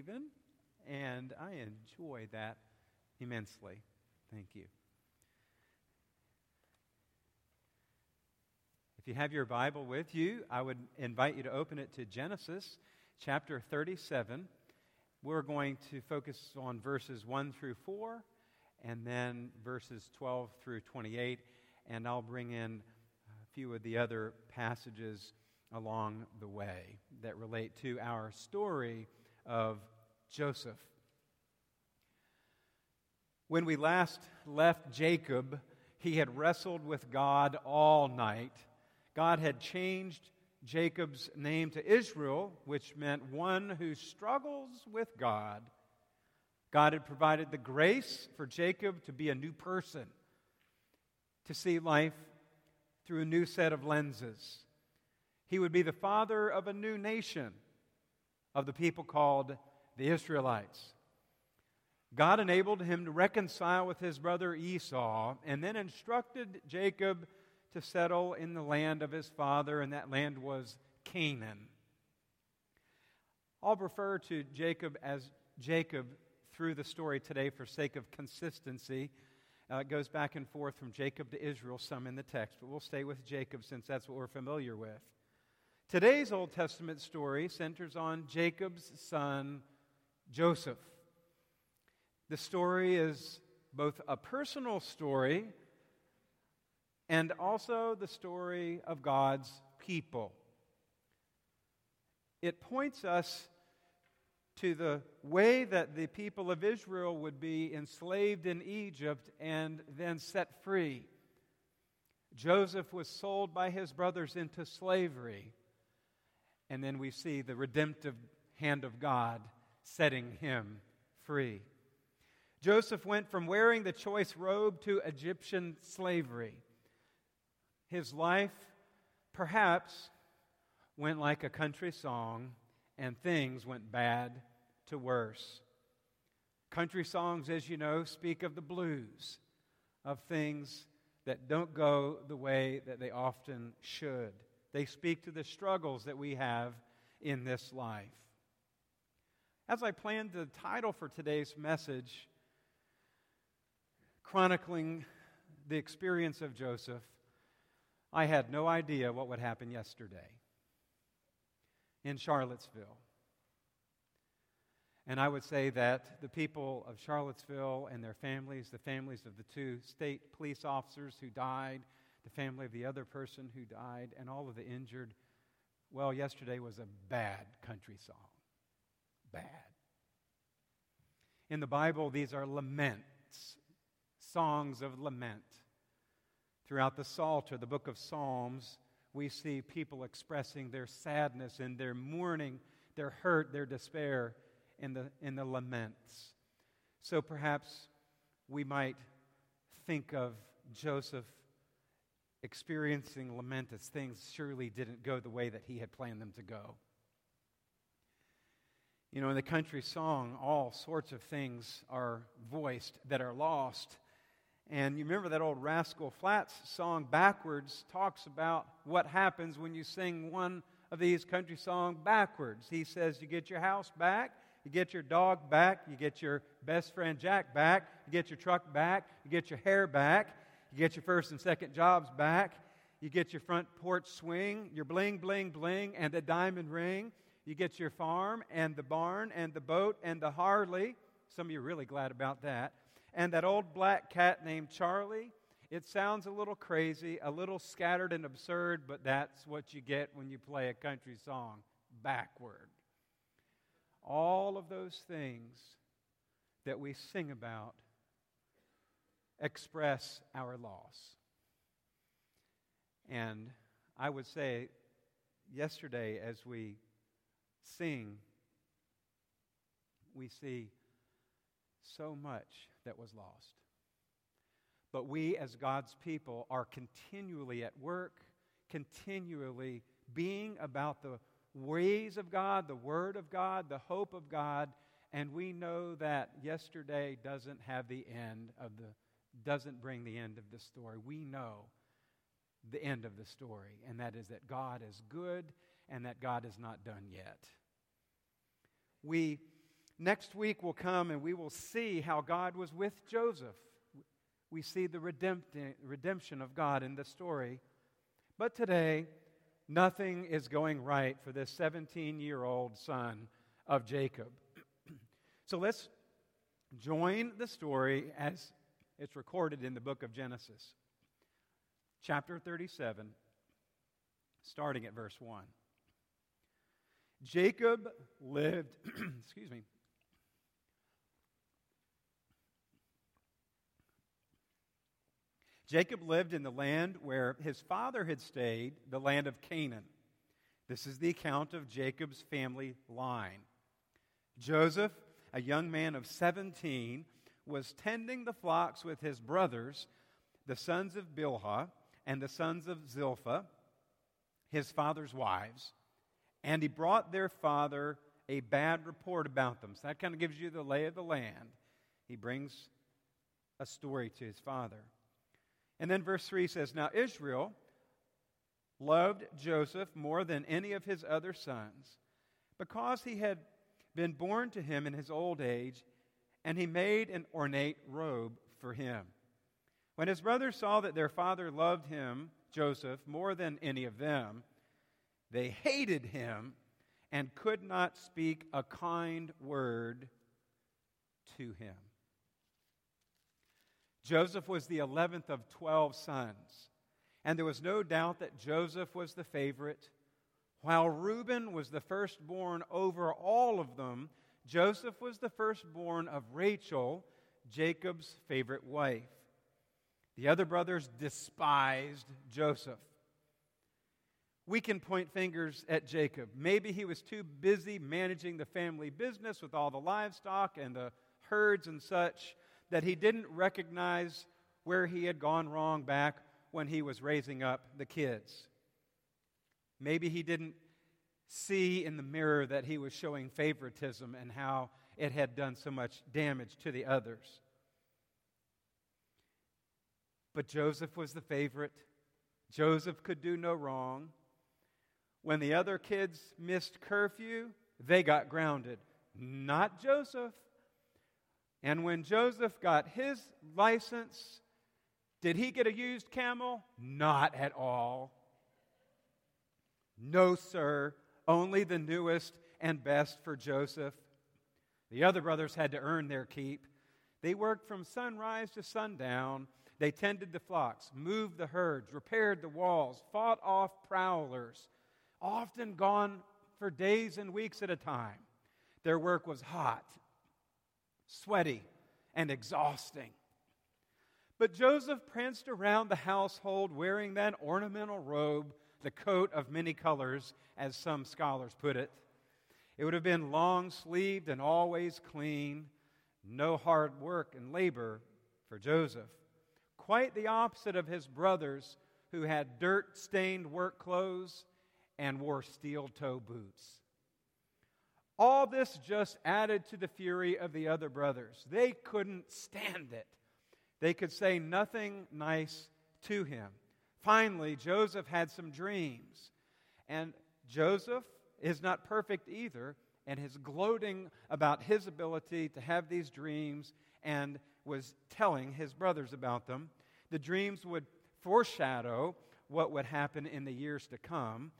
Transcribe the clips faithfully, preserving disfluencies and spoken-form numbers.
Stephen, and I enjoy that immensely. Thank you. If you have your Bible with you, I would invite you to open it to Genesis chapter thirty-seven. We're going to focus on verses one through four, and then verses twelve through twenty-eight, and I'll bring in a few of the other passages along the way that relate to our story of Joseph. When we last left Jacob, he had wrestled with God all night. God had changed Jacob's name to Israel, which meant one who struggles with God. God had provided the grace for Jacob to be a new person, to see life through a new set of lenses. He would be the father of a new nation, of the people called the Israelites. God enabled him to reconcile with his brother Esau, and then instructed Jacob to settle in the land of his father, and that land was Canaan. I'll refer to Jacob as Jacob through the story today for sake of consistency. Uh, it goes back and forth from Jacob to Israel, some in the text, but we'll stay with Jacob since that's what we're familiar with. Today's Old Testament story centers on Jacob's son, Joseph. The story is both a personal story and also the story of God's people. It points us to the way that the people of Israel would be enslaved in Egypt and then set free. Joseph was sold by his brothers into slavery. And then we see the redemptive hand of God setting him free. Joseph went from wearing the choice robe to Egyptian slavery. His life, perhaps, went like a country song, and things went bad to worse. Country songs, as you know, speak of the blues, of things that don't go the way that they often should. They speak to the struggles that we have in this life. As I planned the title for today's message, chronicling the experience of Joseph, I had no idea what would happen yesterday in Charlottesville. And I would say that the people of Charlottesville and their families, the families of the two state police officers who died, the family of the other person who died, and all of the injured, well, yesterday was a bad country song. Bad. In the Bible, these are laments, songs of lament. Throughout the Psalter, the book of Psalms, we see people expressing their sadness and their mourning, their hurt, their despair in the, in the laments. So perhaps we might think of Joseph experiencing lament as things surely didn't go the way that he had planned them to go. You know, in the country song, all sorts of things are voiced that are lost. And you remember that old Rascal Flats song, Backwards, talks about what happens when you sing one of these country songs backwards. He says you get your house back, you get your dog back, you get your best friend Jack back, you get your truck back, you get your hair back, you get your first and second jobs back. You get your front porch swing, your bling, bling, bling, and the diamond ring. You get your farm and the barn and the boat and the Harley. Some of you are really glad about that. And that old black cat named Charlie. It sounds a little crazy, a little scattered and absurd, but that's what you get when you play a country song backward. All of those things that we sing about express our loss. And I would say yesterday as we sing, we see so much that was lost. But we as God's people are continually at work, continually being about the ways of God, the Word of God, the hope of God, and we know that yesterday doesn't have the end of the doesn't bring the end of the story. We know the end of the story, and that is that God is good and that God is not done yet. We Next week will come and we will see how God was with Joseph. We see the redemption of God in the story. But today, nothing is going right for this seventeen-year-old son of Jacob. So let's join the story as it's recorded in the book of Genesis. Chapter thirty-seven, starting at verse one. Jacob lived, excuse me. Jacob lived in the land where his father had stayed, the land of Canaan. This is the account of Jacob's family line. Joseph, a young man of seventeen, was tending the flocks with his brothers, the sons of Bilhah and the sons of Zilpah, his father's wives, and he brought their father a bad report about them. So that kind of gives you the lay of the land. He brings a story to his father. And then verse three says, Now Israel loved Joseph more than any of his other sons, because he had been born to him in his old age, and he made an ornate robe for him. When his brothers saw that their father loved him, Joseph, more than any of them, they hated him and could not speak a kind word to him. Joseph was the eleventh of twelve sons, and there was no doubt that Joseph was the favorite. While Reuben was the firstborn over all of them, Joseph was the firstborn of Rachel, Jacob's favorite wife. The other brothers despised Joseph. We can point fingers at Jacob. Maybe he was too busy managing the family business with all the livestock and the herds and such that he didn't recognize where he had gone wrong back when he was raising up the kids. Maybe he didn't see in the mirror that he was showing favoritism and how it had done so much damage to the others. But Joseph was the favorite. Joseph could do no wrong. When the other kids missed curfew, they got grounded. Not Joseph. And when Joseph got his license, did he get a used camel? Not at all. No, sir. Only the newest and best for Joseph. The other brothers had to earn their keep. They worked from sunrise to sundown. They tended the flocks, moved the herds, repaired the walls, fought off prowlers, often gone for days and weeks at a time. Their work was hot, sweaty, and exhausting. But Joseph pranced around the household wearing that ornamental robe, the coat of many colors, as some scholars put it. It would have been long-sleeved and always clean. No hard work and labor for Joseph. Quite the opposite of his brothers, who had dirt-stained work clothes and wore steel-toe boots. All this just added to the fury of the other brothers. They couldn't stand it. They could say nothing nice to him. Finally, Joseph had some dreams. And Joseph is not perfect either, and his gloating about his ability to have these dreams and was telling his brothers about them. The dreams would foreshadow what would happen in the years to come.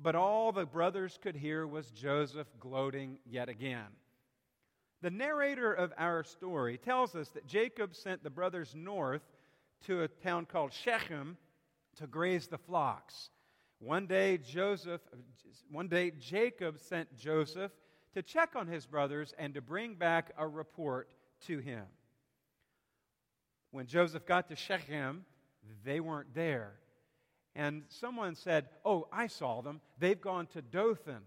But all the brothers could hear was Joseph gloating yet again. The narrator of our story tells us that Jacob sent the brothers north to a town called Shechem to graze the flocks. One day Joseph, one day Jacob sent Joseph to check on his brothers and to bring back a report to him. When Joseph got to Shechem, they weren't there. And someone said, oh, I saw them. They've gone to Dothan.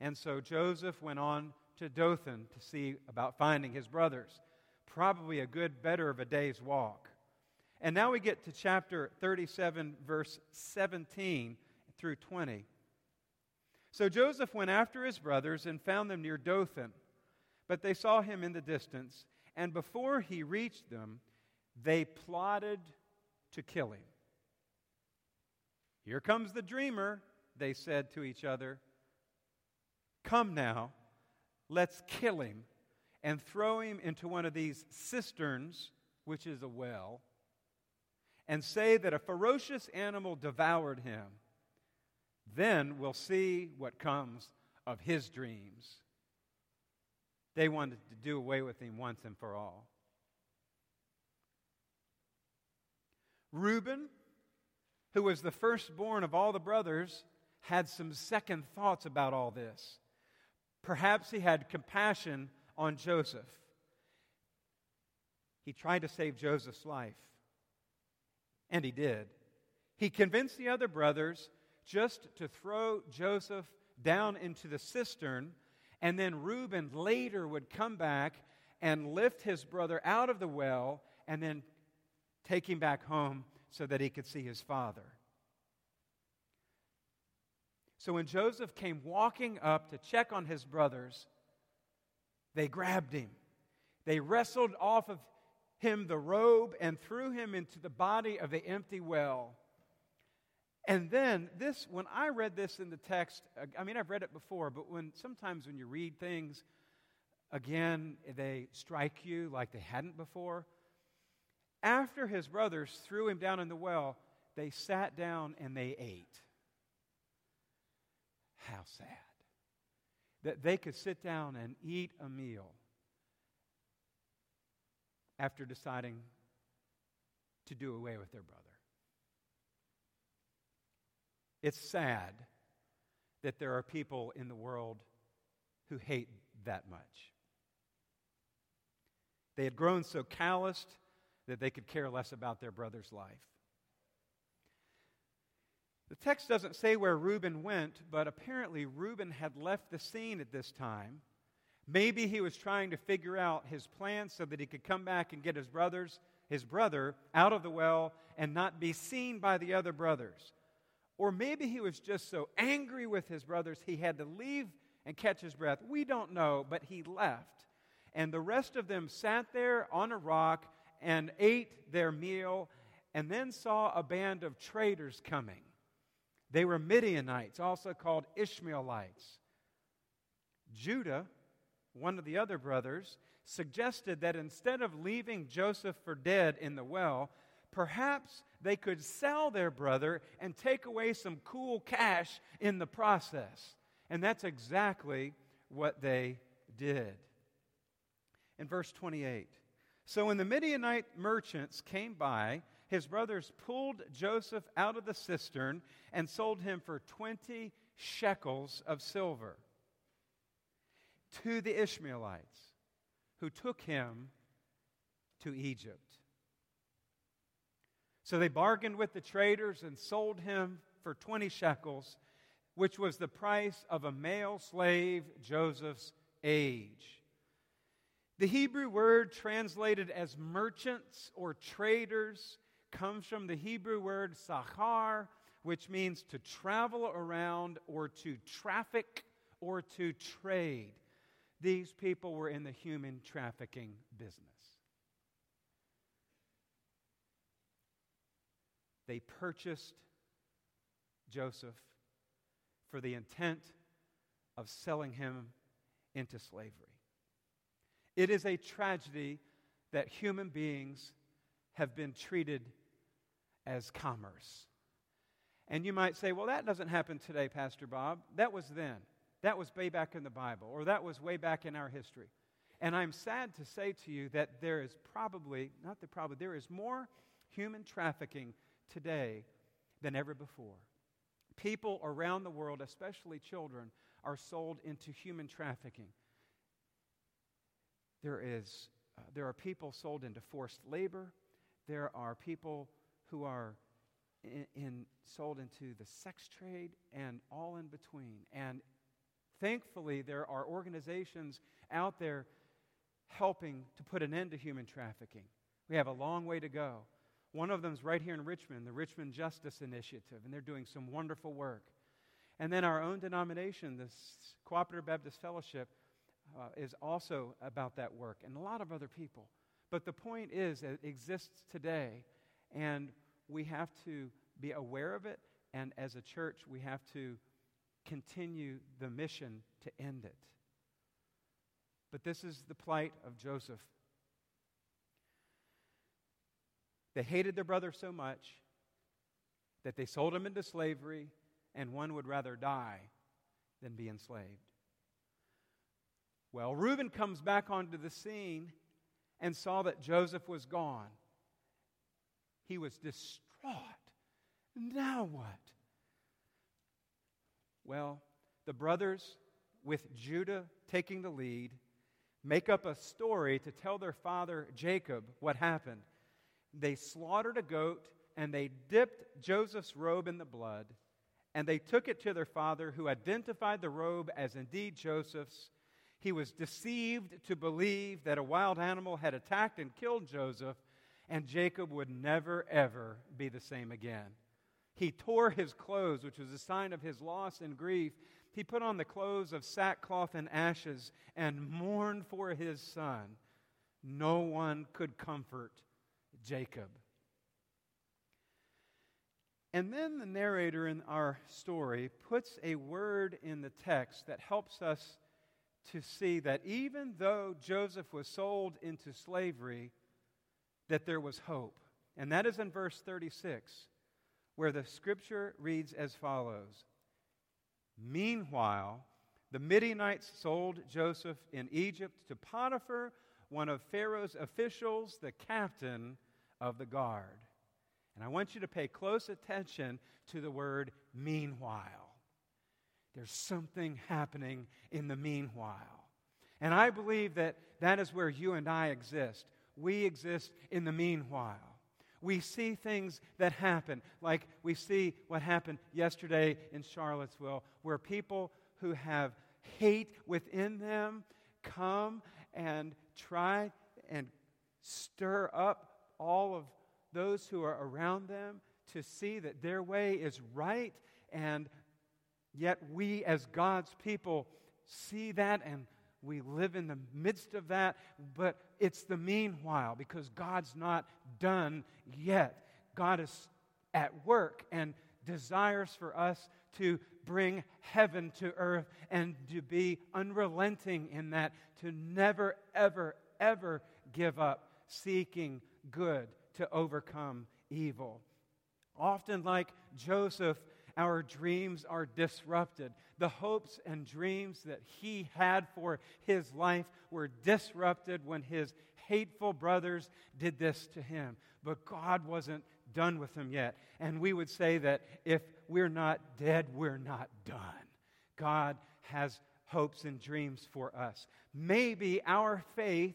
And so Joseph went on to Dothan to see about finding his brothers. Probably a good, better of a day's walk. And now we get to chapter thirty-seven, verse seventeen through twenty. So Joseph went after his brothers and found them near Dothan. But they saw him in the distance. And before he reached them, they plotted to kill him. Here comes the dreamer, they said to each other. Come now, let's kill him and throw him into one of these cisterns, which is a well, and say that a ferocious animal devoured him. Then we'll see what comes of his dreams. They wanted to do away with him once and for all. Reuben, who was the firstborn of all the brothers, had some second thoughts about all this. Perhaps he had compassion on Joseph. He tried to save Joseph's life, and he did. He convinced the other brothers just to throw Joseph down into the cistern, and then Reuben later would come back and lift his brother out of the well and then take him back home so that he could see his father. So when Joseph came walking up to check on his brothers, they grabbed him. They wrestled off of him the robe and threw him into the body of the empty well. And then this, when I read this in the text, I mean, I've read it before, but when sometimes when you read things, again, they strike you like they hadn't before. After his brothers threw him down in the well, they sat down and they ate. How sad that they could sit down and eat a meal after deciding to do away with their brother. It's sad that there are people in the world who hate that much. They had grown so calloused that they could care less about their brother's life. The text doesn't say where Reuben went, but apparently Reuben had left the scene at this time. Maybe he was trying to figure out his plan so that he could come back and get his brothers, his brother out of the well and not be seen by the other brothers. Or maybe he was just so angry with his brothers he had to leave and catch his breath. We don't know, but he left. And the rest of them sat there on a rock and ate their meal and then saw a band of traders coming. They were Midianites, also called Ishmaelites. Judah, one of the other brothers, suggested that instead of leaving Joseph for dead in the well, perhaps they could sell their brother and take away some cool cash in the process. And that's exactly what they did. In verse twenty-eight, so when the Midianite merchants came by, his brothers pulled Joseph out of the cistern and sold him for twenty shekels of silver to the Ishmaelites, who took him to Egypt. So they bargained with the traders and sold him for twenty shekels, which was the price of a male slave Joseph's age. The Hebrew word translated as merchants or traders comes from the Hebrew word sachar, which means to travel around or to traffic or to trade. These people were in the human trafficking business. They purchased Joseph for the intent of selling him into slavery. It is a tragedy that human beings have been treated as commerce. And you might say, well, that doesn't happen today, Pastor Bob. That was then. That was way back in the Bible, or that was way back in our history. And I'm sad to say to you that there is probably, not the problem, there is more human trafficking today than ever before. People around the world, especially children, are sold into human trafficking. There is, uh, there are people sold into forced labor. There are people who are in, in sold into the sex trade and all in between. And thankfully, there are organizations out there helping to put an end to human trafficking. We have a long way to go. One of them is right here in Richmond, the Richmond Justice Initiative, and they're doing some wonderful work. And then our own denomination, the Cooperative Baptist Fellowship, uh, is also about that work, and a lot of other people. But the point is that it exists today, and we have to be aware of it, and as a church, we have to continue the mission to end it. But this is the plight of Joseph. They hated their brother so much that they sold him into slavery, and one would rather die than be enslaved. Well, Reuben comes back onto the scene and saw that Joseph was gone. He was distraught. Now what? Well, the brothers, with Judah taking the lead, make up a story to tell their father Jacob what happened. They slaughtered a goat, and they dipped Joseph's robe in the blood, and they took it to their father, who identified the robe as indeed Joseph's. He was deceived to believe that a wild animal had attacked and killed Joseph, and Jacob would never, ever be the same again. He tore his clothes, which was a sign of his loss and grief. He put on the clothes of sackcloth and ashes and mourned for his son. No one could comfort Jacob. And then the narrator in our story puts a word in the text that helps us to see that even though Joseph was sold into slavery, that there was hope. And that is in verse thirty-six, where the scripture reads as follows. Meanwhile, the Midianites sold Joseph in Egypt to Potiphar, one of Pharaoh's officials, the captain of the guard. And I want you to pay close attention to the word meanwhile. There's something happening in the meanwhile. And I believe that that is where you and I exist. We exist in the meanwhile. We see things that happen, like we see what happened yesterday in Charlottesville, where people who have hate within them come and try and stir up all of those who are around them to see that their way is right, and yet we as God's people see that and we live in the midst of that, but it's the meanwhile, because God's not done yet. God is at work and desires for us to bring heaven to earth and to be unrelenting in that, to never, ever, ever give up seeking good to overcome evil. Often, like Joseph, our dreams are disrupted. The hopes and dreams that he had for his life were disrupted when his hateful brothers did this to him. But God wasn't done with him yet. And we would say that if we're not dead, we're not done. God has hopes and dreams for us. Maybe our faith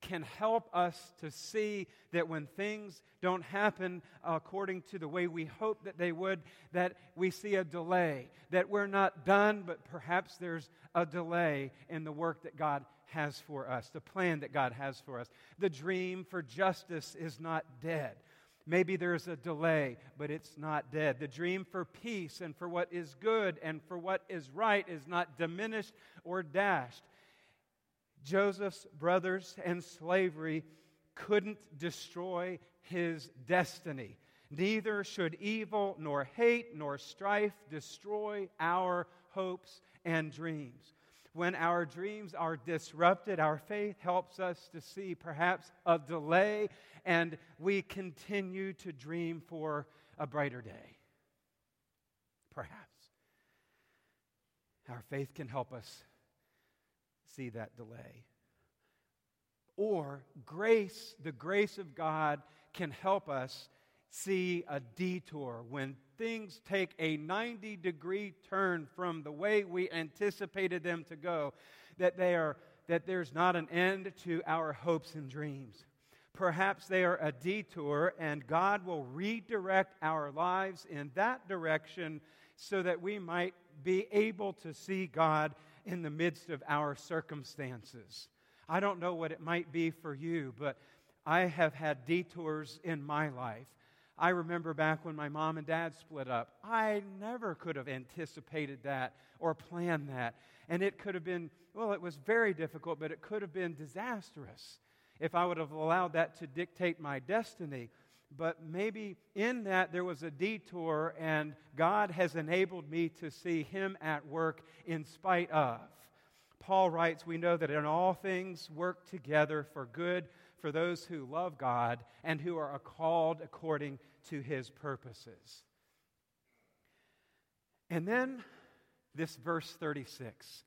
can help us to see that when things don't happen according to the way we hope that they would, that we see a delay, that we're not done, but perhaps there's a delay in the work that God has for us, the plan that God has for us. The dream for justice is not dead. Maybe there's a delay, but it's not dead. The dream for peace and for what is good and for what is right is not diminished or dashed. Joseph's brothers and slavery couldn't destroy his destiny. Neither should evil, nor hate, nor strife destroy our hopes and dreams. When our dreams are disrupted, our faith helps us to see perhaps a delay, and we continue to dream for a brighter day. Perhaps. Our faith can help us see that delay. Or grace, the grace of God can help us see a detour when things take a ninety degree turn from the way we anticipated them to go, that they are that there's not an end to our hopes and dreams. Perhaps they are a detour, and God will redirect our lives in that direction so that we might be able to see God in the midst of our circumstances. I don't know what it might be for you, but I have had detours in my life. I remember back when my mom and dad split up. I never could have anticipated that or planned that. And it could have been, well, it was very difficult, but it could have been disastrous if I would have allowed that to dictate my destiny. But maybe in that there was a detour, and God has enabled me to see Him at work in spite of. Paul writes, we know that in all things work together for good for those who love God and who are called according to his purposes. And then this verse thirty-six.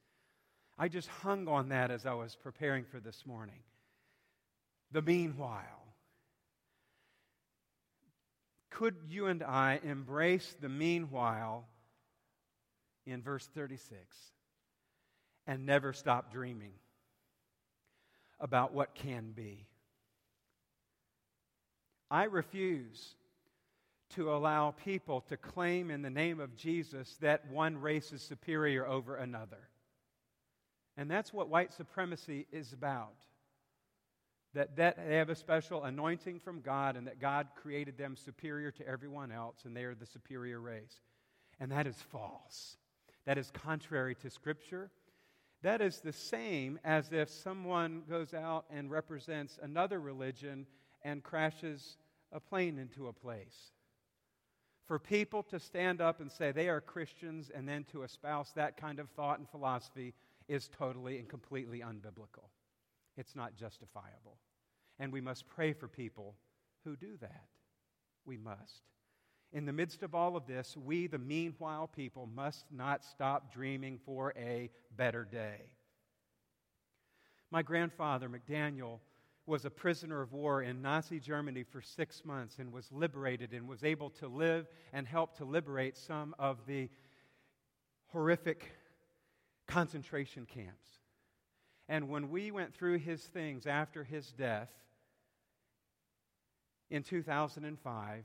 I just hung on that as I was preparing for this morning. The meanwhile. Could you and I embrace the meanwhile in verse thirty-six and never stop dreaming about what can be? I refuse to allow people to claim in the name of Jesus that one race is superior over another. And that's what white supremacy is about. That, that they have a special anointing from God and that God created them superior to everyone else and they are the superior race. And that is false. That is contrary to Scripture. That is the same as if someone goes out and represents another religion and crashes a plane into a place. For people to stand up and say they are Christians and then to espouse that kind of thought and philosophy is totally and completely unbiblical. It's not justifiable. And we must pray for people who do that. We must. In the midst of all of this, we, the meanwhile people, must not stop dreaming for a better day. My grandfather, McDaniel, was a prisoner of war in Nazi Germany for six months and was liberated and was able to live and help to liberate some of the horrific concentration camps. And when we went through his things after his death in two thousand five,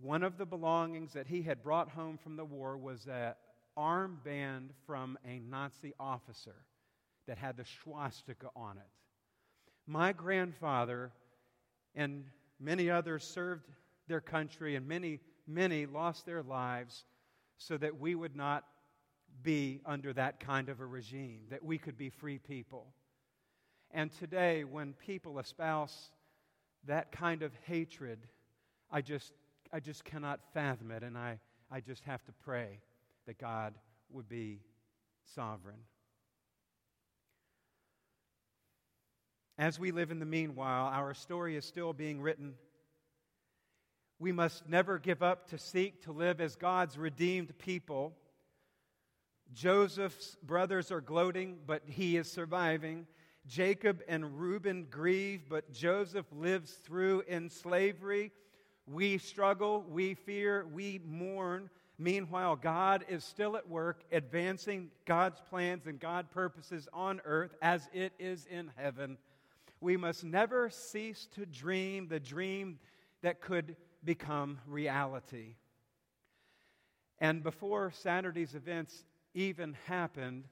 one of the belongings that he had brought home from the war was an armband from a Nazi officer that had the swastika on it. My grandfather and many others served their country, and many, many lost their lives so that we would not be under that kind of a regime, that we could be free people. And today, when people espouse that kind of hatred, I just I just cannot fathom it, and I, I just have to pray that God would be sovereign. As we live in the meanwhile, our story is still being written. We must never give up to seek to live as God's redeemed people. Joseph's brothers are gloating, but he is surviving. Jacob and Reuben grieve, but Joseph lives through in slavery. We struggle, we fear, we mourn. Meanwhile, God is still at work advancing God's plans and God's purposes on earth as it is in heaven. We must never cease to dream the dream that could become reality. And before Saturday's events even happened,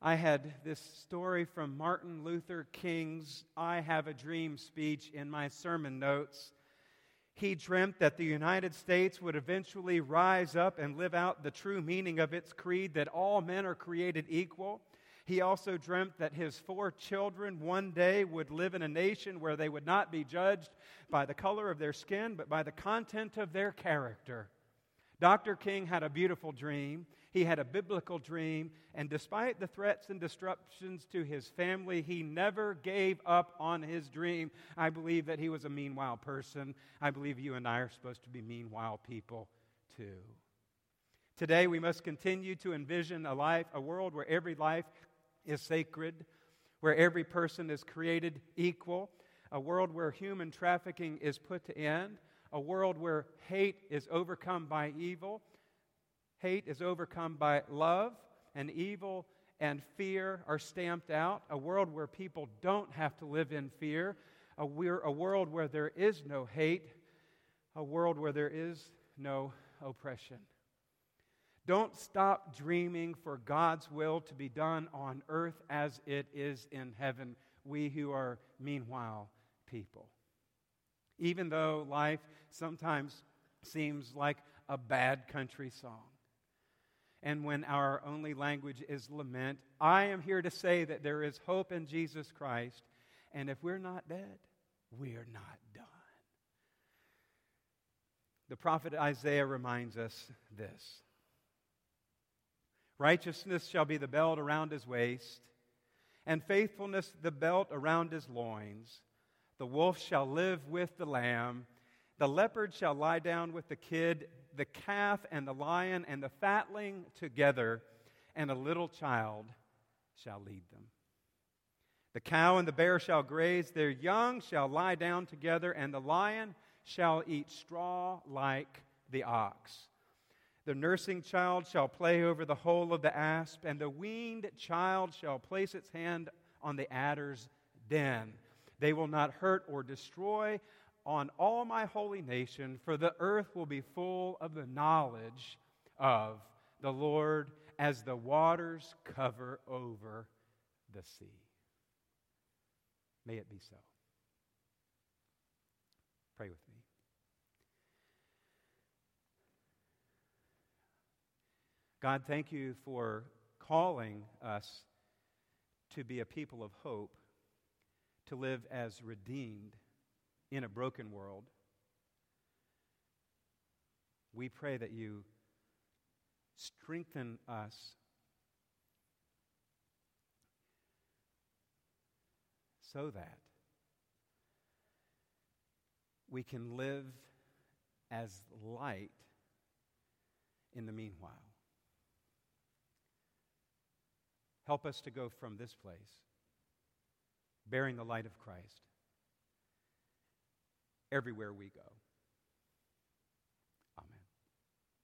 I had this story from Martin Luther King's I Have a Dream speech in my sermon notes. He dreamt that the United States would eventually rise up and live out the true meaning of its creed, that all men are created equal. He also dreamt that his four children one day would live in a nation where they would not be judged by the color of their skin, but by the content of their character. Doctor King had a beautiful dream. He had a biblical dream, and despite the threats and disruptions to his family, he never gave up on his dream. I believe that he was a meanwhile person. I believe you and I are supposed to be meanwhile people too. Today, we must continue to envision a life, a world where every life is sacred, where every person is created equal, a world where human trafficking is put to end, a world where hate is overcome by evil. Hate is overcome by love, and evil and fear are stamped out. A world where people don't have to live in fear. A, we're, a world where there is no hate. A world where there is no oppression. Don't stop dreaming for God's will to be done on earth as it is in heaven, we who are meanwhile people. Even though life sometimes seems like a bad country song, and when our only language is lament, I am here to say that there is hope in Jesus Christ, and if we're not dead, we're not done. The prophet Isaiah reminds us this. Righteousness shall be the belt around his waist, and faithfulness the belt around his loins. The wolf shall live with the lamb. The leopard shall lie down with the kid, the calf and the lion and the fatling together, and a little child shall lead them. The cow and the bear shall graze, their young shall lie down together, and the lion shall eat straw like the ox. The nursing child shall play over the hole of the asp, and the weaned child shall place its hand on the adder's den. They will not hurt or destroy on all my holy nation, for the earth will be full of the knowledge of the Lord as the waters cover over the sea. May it be so. Pray with me. God, thank you for calling us to be a people of hope, to live as redeemed in a broken world. We pray that you strengthen us so that we can live as light in the meanwhile. Help us to go from this place, bearing the light of Christ everywhere we go.